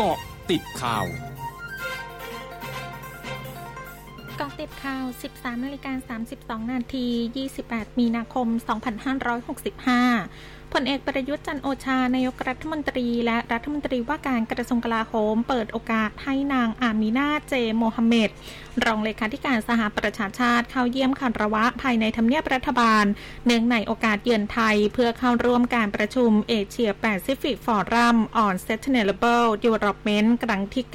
เกาะติดข่าวเกาะติดข่าว 13:32 นาที28มีนาคม2565พลเอกประยุทธ์จันทร์โอชานายกรัฐมนตรีและรัฐมนตรีว่าการกระทรวงกลาโหมเปิดโอกาสให้นางอามีนาเจโมฮัมเหม็ดรองเลขาธิการสหประชาชาติเข้าเยี่ยมคารวะภายในทำเนียบรัฐบาลเนื่องในโอกาสเยือนไทยเพื่อเข้าร่วมการประชุมเอเชียแปซิฟิกฟอรัม on Sustainable Development ครั้งที่ 9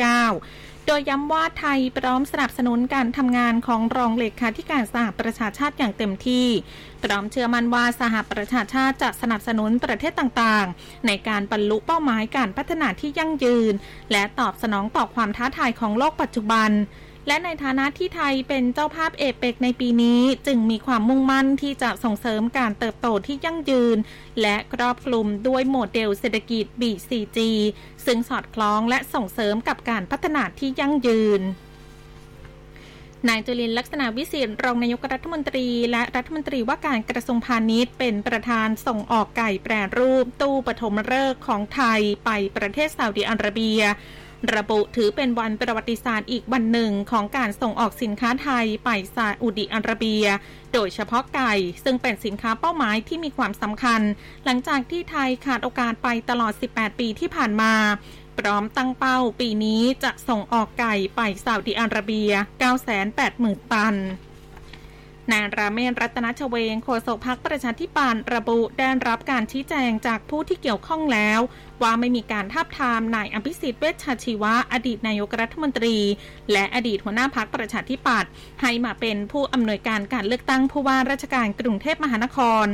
โดยย้ำว่าไทยพร้อมสนับสนุนการทำงานของรองเลขาธิการสหประชาชาติอย่างเต็มที่พร้อมเชื่อมั่นว่าสหประชาชาติจะสนับสนุนประเทศต่างๆในการบรรลุเป้าหมายการพัฒนาที่ยั่งยืนและตอบสนองต่อความท้าทายของโลกปัจจุบันและในฐานะที่ไทยเป็นเจ้าภาพเอเปกในปีนี้จึงมีความมุ่งมั่นที่จะส่งเสริมการเติบโตที่ยั่งยืนและครอบคลุมด้วยโมเดลเศรษฐกิจ BCG ซึ่งสอดคล้องและส่งเสริมกับการพัฒนาที่ยั่งยืนนายจุลินทร์ ลักษณะวิสิทธิ์รองนายกรัฐมนตรีและรัฐมนตรีว่าการกระทรวงพาณิชย์เป็นประธานส่งออกไก่แปรรูปตู้ปฐมฤกษ์ของไทยไปประเทศซาอุดิอาระเบียระบุถือเป็นวันประวัติศาสตร์อีกวันหนึ่งของการส่งออกสินค้าไทยไปซาอุดิอาระเบียโดยเฉพาะไก่ซึ่งเป็นสินค้าเป้าหมายที่มีความสำคัญหลังจากที่ไทยขาดโอกาสไปตลอด18ปีที่ผ่านมาพร้อมตั้งเป้าปีนี้จะส่งออกไก่ไปซาอุดิอาระเบีย 980,000 ตันนายราเมนรัตนชเวงโฆษกพรรคประชาธิปัตย์ระบุได้รับการชี้แจงจากผู้ที่เกี่ยวข้องแล้วว่าไม่มีการทาบทามนายอภิสิทธิ์เวชชชีวะอดีตนายกรัฐมนตรีและอดีตหัวหน้าพรรคประชาธิปัตย์ให้มาเป็นผู้อำนวยการการเลือกตั้งผู้ว่าราชการกรุงเทพมหานคร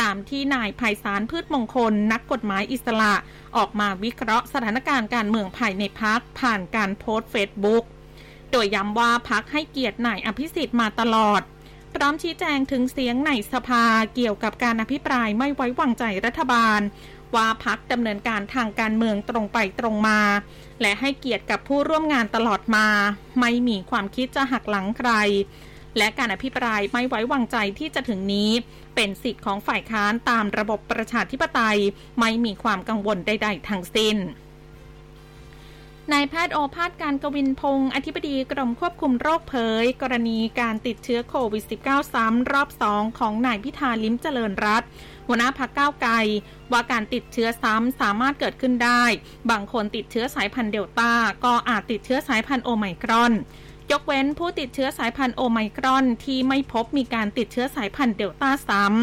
ตามที่นายไพศาลพืชมงคลนักกฎหมายอิสระออกมาวิเคราะห์สถานการณ์การเมืองภายในพรรคผ่านการโพสต์เฟซบุ๊กโดยย้ำว่าพรรคให้เกียรตินายอภิสิทธิ์มาตลอดพร้อมชี้แจงถึงเสียงในสภาเกี่ยวกับการอภิปรายไม่ไว้วางใจรัฐบาลว่าพรรคดำเนินการทางการเมืองตรงไปตรงมาและให้เกียรติกับผู้ร่วมงานตลอดมาไม่มีความคิดจะหักหลังใครและการอภิปรายไม่ไว้วางใจที่จะถึงนี้เป็นสิทธิ์ของฝ่ายค้านตามระบบประชาธิปไตยไม่มีความกังวลใดๆทั้งสิ้นนายแพทย์โอภาสการกวินพงศ์อธิบดีกรมควบคุมโรคเผยกรณีการติดเชื้อโควิด -19 ซ้ำรอบ2ของนายพิธาลิ้มเจริญรัตน์หัวหน้าพรรคก้าวไกลว่าการติดเชื้อซ้ำสามารถเกิดขึ้นได้บางคนติดเชื้อสายพันธุ์เดลต้าก็อาจติดเชื้อสายพันธุ์โอไมครอนยกเว้นผู้ติดเชื้อสายพันธุ์โอไมครอนที่ไม่พบมีการติดเชื้อสายพันธุ์เดลต้าซ้ำ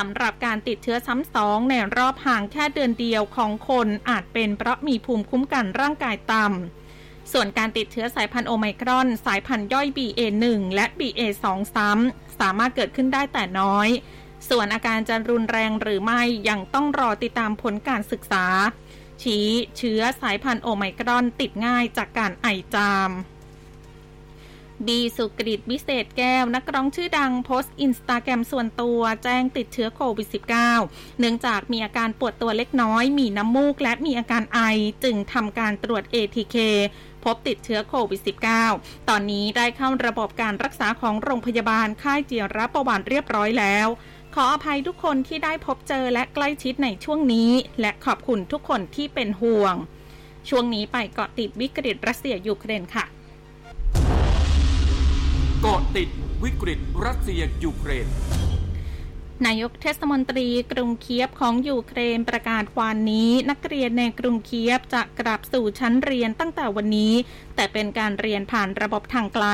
สำหรับการติดเชื้อซ้ำสองในรอบห่างแค่เดือนเดียวของคนอาจเป็นเพราะมีภูมิคุ้มกันร่างกายต่ำส่วนการติดเชื้อสายพันธุ์โอไมครอนสายพันธุ์ย่อย BA.1 และ BA.2 ซ้ำสามารถเกิดขึ้นได้แต่น้อยส่วนอาการจะรุนแรงหรือไม่ยังต้องรอติดตามผลการศึกษาชี้เชื้อสายพันธุ์โอไมครอนติดง่ายจากการไอจามบีสุกฤตวิเศษแก้วนักร้องชื่อดังโพสต์ Instagram ส่วนตัวแจ้งติดเชื้อโควิด -19 เนื่องจากมีอาการปวดตัวเล็กน้อยมีน้ำมูกและมีอาการไอจึงทำการตรวจ ATK พบติดเชื้อโควิด -19 ตอนนี้ได้เข้าระบบการรักษาของโรงพยาบาลค่ายเจียรประวัติเรียบร้อยแล้วขออภัยทุกคนที่ได้พบเจอและใกล้ชิดในช่วงนี้และขอบคุณทุกคนที่เป็นห่วงช่วงนี้ไปเกาะติดวิกฤตรัสเซียยูเครนค่ะเกาะติดวิกฤตรัสเซียยูเครนนายกเทศมนตรีกรุงเคียฟของยูเครนประกาศวันนี้นักเรียนในกรุงเคียฟจะกลับสู่ชั้นเรียนตั้งแต่วันนี้แต่เป็นการเรียนผ่านระบบทางไกล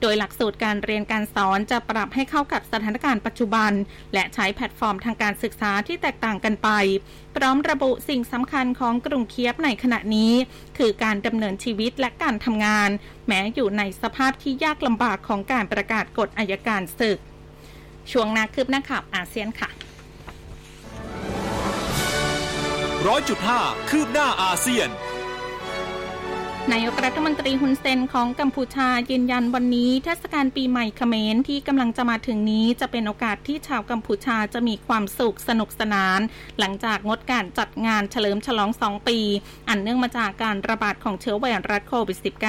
โดยหลักสูตรการเรียนการสอนจะปรับให้เข้ากับสถานการณ์ปัจจุบันและใช้แพลตฟอร์มทางการศึกษาที่แตกต่างกันไปพร้อมระบุสิ่งสำคัญของกรุงเคียฟในขณะนี้คือการดำเนินชีวิตและการทำงานแม้อยู่ในสภาพที่ยากลำบากของการประกาศกฎอัยการศึกช่วงนาคืบหน้าข่าวอาเซียนค่ะ 100.5 คืบหน้าอาเซียนนายกรัฐมนตรีฮุนเซนของกัมพูชายืนยันวันนี้เทศกาลปีใหม่เขมรที่กำลังจะมาถึงนี้จะเป็นโอกาสที่ชาวกัมพูชาจะมีความสุขสนุกสนานหลังจากงดการจัดงานเฉลิมฉลอง2ปีอันเนื่องมาจากการระบาดของเชื้อไวรัสโควิด -19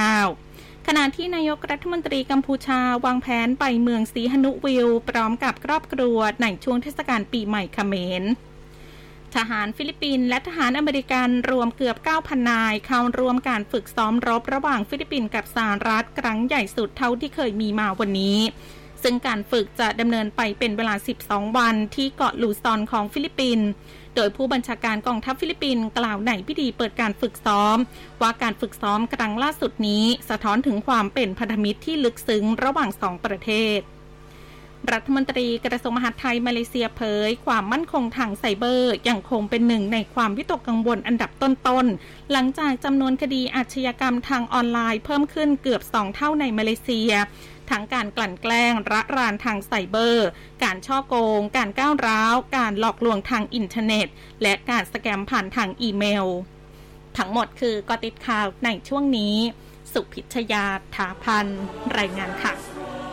ขณะที่นายกรัฐมนตรีกัมพูชาวางแผนไปเมืองสีหนุวิลพร้อมกับครอบครัวในช่วงเทศกาลปีใหม่เขมรช ทหารฟิลิปปินส์และทหารอเมริกันรวมเกือบ 9,000 นายเข้าร่วมการฝึกซ้อมรบระหว่างฟิลิปปินส์กับสหรัฐครั้งใหญ่สุดเท่าที่เคยมีมาวันนี้ซึ่งการฝึกจะดำเนินไปเป็นเวลา 12 วันที่เกาะลูซอนของฟิลิปปินส์โดยผู้บัญชาการกองทัพฟิลิปปินส์กล่าวในพิธีเปิดการฝึกซ้อมว่าการฝึกซ้อมครั้งล่าสุดนี้สะท้อนถึงความเป็นพันธมิตรที่ลึกซึ้งระหว่างสองประเทศรัฐมนตรีกระทรวงมหาดไทยมาเลเซียเผยความมั่นคงทางไซเบอร์ยังคงเป็นหนึ่งในความวิตกกังวลอันดับต้นๆหลังจากจำนวนคดีอาชญากรรมทางออนไลน์เพิ่มขึ้นเกือบ2เท่าในมาเลเซียทั้งการกลั่นแกล้งระรานทางไซเบอร์การฉ้อโกงการก้าวร้าวการหลอกลวงทางอินเทอร์เน็ตและการสแกมผ่านทางอีเมลทั้งหมดคือกติดข่าวในช่วงนี้สุพิชญาถาพันรายงานค่ะ